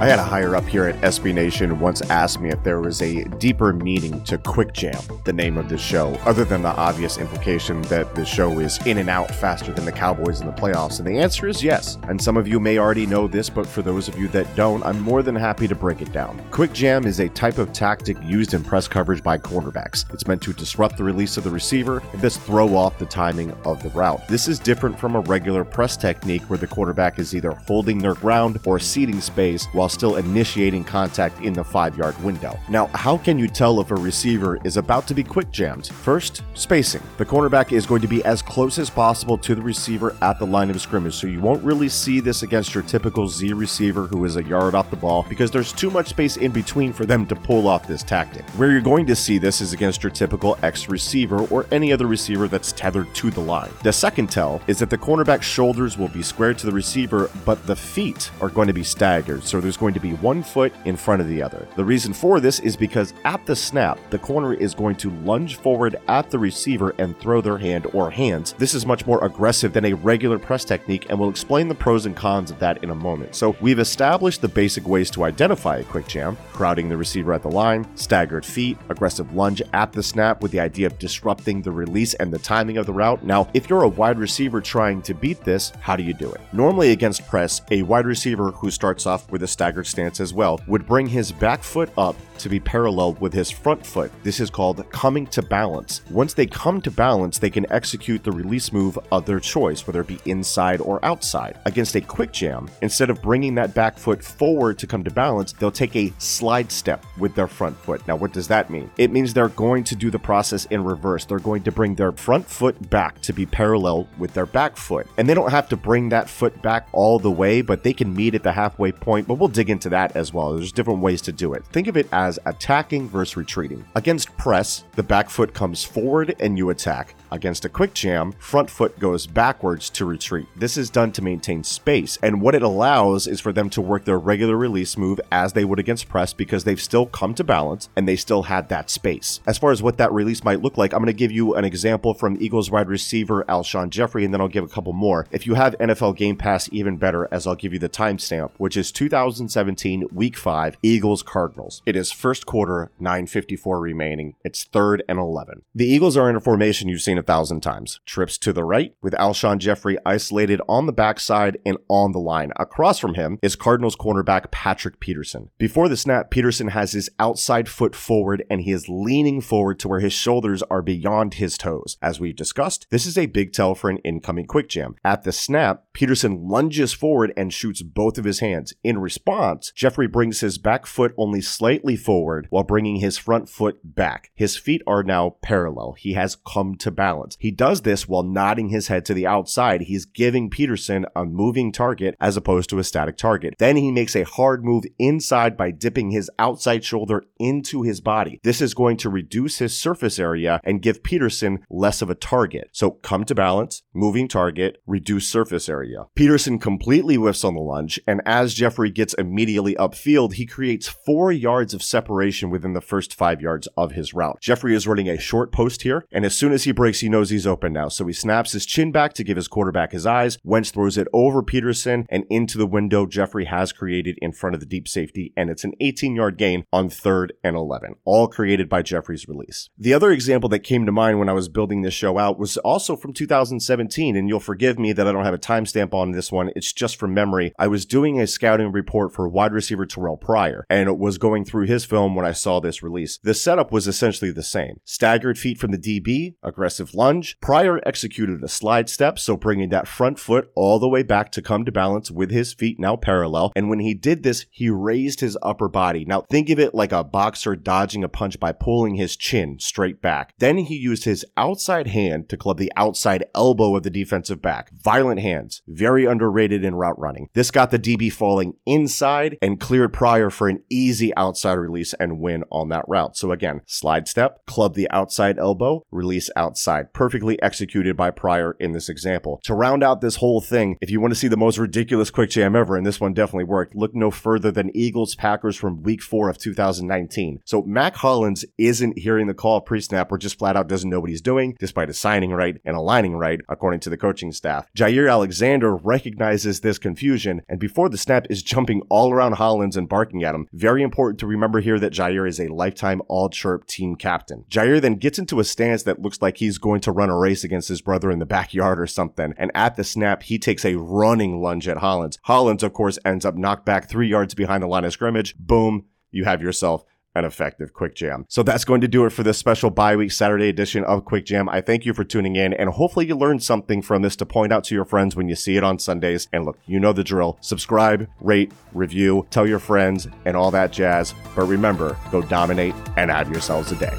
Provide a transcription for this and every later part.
I had a higher up here at SB Nation once asked me if there was a deeper meaning to Quick Jam, the name of this show, other than the obvious implication that the show is in and out faster than the Cowboys in the playoffs, and the answer is yes. And some of you may already know this, but for those of you that don't, I'm more than happy to break it down. Quick Jam is a type of tactic used in press coverage by quarterbacks. It's meant to disrupt the release of the receiver and thus throw off the timing of the route. This is different from a regular press technique where the quarterback is either holding their ground or ceding space while still initiating contact in the 5-yard window. Now, how can you tell if a receiver is about to be quick jammed? First, spacing. The cornerback is going to be as close as possible to the receiver at the line of scrimmage, so you won't really see this against your typical Z receiver who is a yard off the ball because there's too much space in between for them to pull off this tactic. Where you're going to see this is against your typical X receiver or any other receiver that's tethered to the line. The second tell is that the cornerback's shoulders will be squared to the receiver, but the feet are going to be staggered, so there's going to be one foot in front of the other. The reason for this is because at the snap, the corner is going to lunge forward at the receiver and throw their hand or hands. This is much more aggressive than a regular press technique, and we'll explain the pros and cons of that in a moment. So we've established the basic ways to identify a quick jam: crowding the receiver at the line, staggered feet, aggressive lunge at the snap with the idea of disrupting the release and the timing of the route. Now, if you're a wide receiver trying to beat this, how do you do it? Normally against press, a wide receiver who starts off with a staggered stance as well would bring his back foot up to be parallel with his front foot. This is called coming to balance. Once they come to balance, they can execute the release move of their choice, whether it be inside or outside. Against a quick jam, instead of bringing that back foot forward to come to balance, they'll take a slide step with their front foot. Now, what does that mean? It means they're going to do the process in reverse. They're going to bring their front foot back to be parallel with their back foot. And they don't have to bring that foot back all the way, but they can meet at the halfway point. But we'll dig into that as well. There's different ways to do it. Think of it as attacking versus retreating. Against press, the back foot comes forward and you attack. Against a quick jam, front foot goes backwards to retreat. This is done to maintain space, and what it allows is for them to work their regular release move as they would against press because they've still come to balance and they still had that space. As far as what that release might look like, I'm going to give you an example from Eagles wide receiver Alshon Jeffery, and then I'll give a couple more. If you have NFL Game Pass, even better, as I'll give you the timestamp, which is 2017 Week 5 Eagles Cardinals. It is first quarter, 9:54 remaining. It's third and 11. The Eagles are in a formation you've seen 1,000 times. Trips to the right with Alshon Jeffery isolated on the backside and on the line. Across from him is Cardinals cornerback Patrick Peterson. Before the snap, Peterson has his outside foot forward and he is leaning forward to where his shoulders are beyond his toes. As we've discussed, this is a big tell for an incoming quick jam. At the snap, Peterson lunges forward and shoots both of his hands. In response, Jeffery brings his back foot only slightly forward while bringing his front foot back. His feet are now parallel. He has come to balance. He does this while nodding his head to the outside. He's giving Peterson a moving target as opposed to a static target. Then he makes a hard move inside by dipping his outside shoulder into his body. This is going to reduce his surface area and give Peterson less of a target. So come to balance, moving target, reduce surface area. Peterson completely whiffs on the lunge, and as Jeffery gets immediately upfield, he creates 4 yards of separation within the first 5 yards of his route. Jeffery is running a short post here, and as soon as he breaks, he knows he's open now, so he snaps his chin back to give his quarterback his eyes. Wentz throws it over Peterson and into the window Jeffery has created in front of the deep safety, and it's an 18-yard gain on third and 11, all created by Jeffery's release. The other example that came to mind when I was building this show out was also from 2017, and you'll forgive me that I don't have a timestamp on this one. It's just from memory. I was doing a scouting report for wide receiver Terrell Pryor, and it was going through his film when I saw this release. The setup was essentially the same. Staggered feet from the DB, aggressive lunge. Pryor executed a slide step, so bringing that front foot all the way back to come to balance with his feet now parallel. And when he did this, he raised his upper body. Now think of it like a boxer dodging a punch by pulling his chin straight back. Then he used his outside hand to club the outside elbow of the defensive back. Violent hands, very underrated in route running. This got the DB falling inside and cleared Pryor for an easy outside release and win on that route. So again, slide step, club the outside elbow, release outside. Perfectly executed by Pryor in this example. To round out this whole thing, if you want to see the most ridiculous quick jam ever, and this one definitely worked, look no further than Eagles Packers from week 4 of 2019. So Mac Hollins isn't hearing the call pre-snap or just flat out doesn't know what he's doing, despite his signing right and aligning right, according to the coaching staff. Jaire Alexander recognizes this confusion, and before the snap is jumping all around Hollins and barking at him. Very important to remember here that Jaire is a lifetime all-chirp team captain. Jaire then gets into a stance that looks like he's going to run a race against his brother in the backyard or something, and at the snap, he takes a running lunge at Hollins. Hollins, of course, ends up knocked back 3 yards behind the line of scrimmage. Boom, you have yourself an effective quick jam. So that's going to do it for this special bye week Saturday edition of Quick Jam. I thank you for tuning in, and hopefully you learned something from this to point out to your friends when you see it on Sundays. And look, you know the drill. Subscribe, rate, review, tell your friends, and all that jazz. But remember, go dominate and have yourselves a day.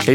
Hey,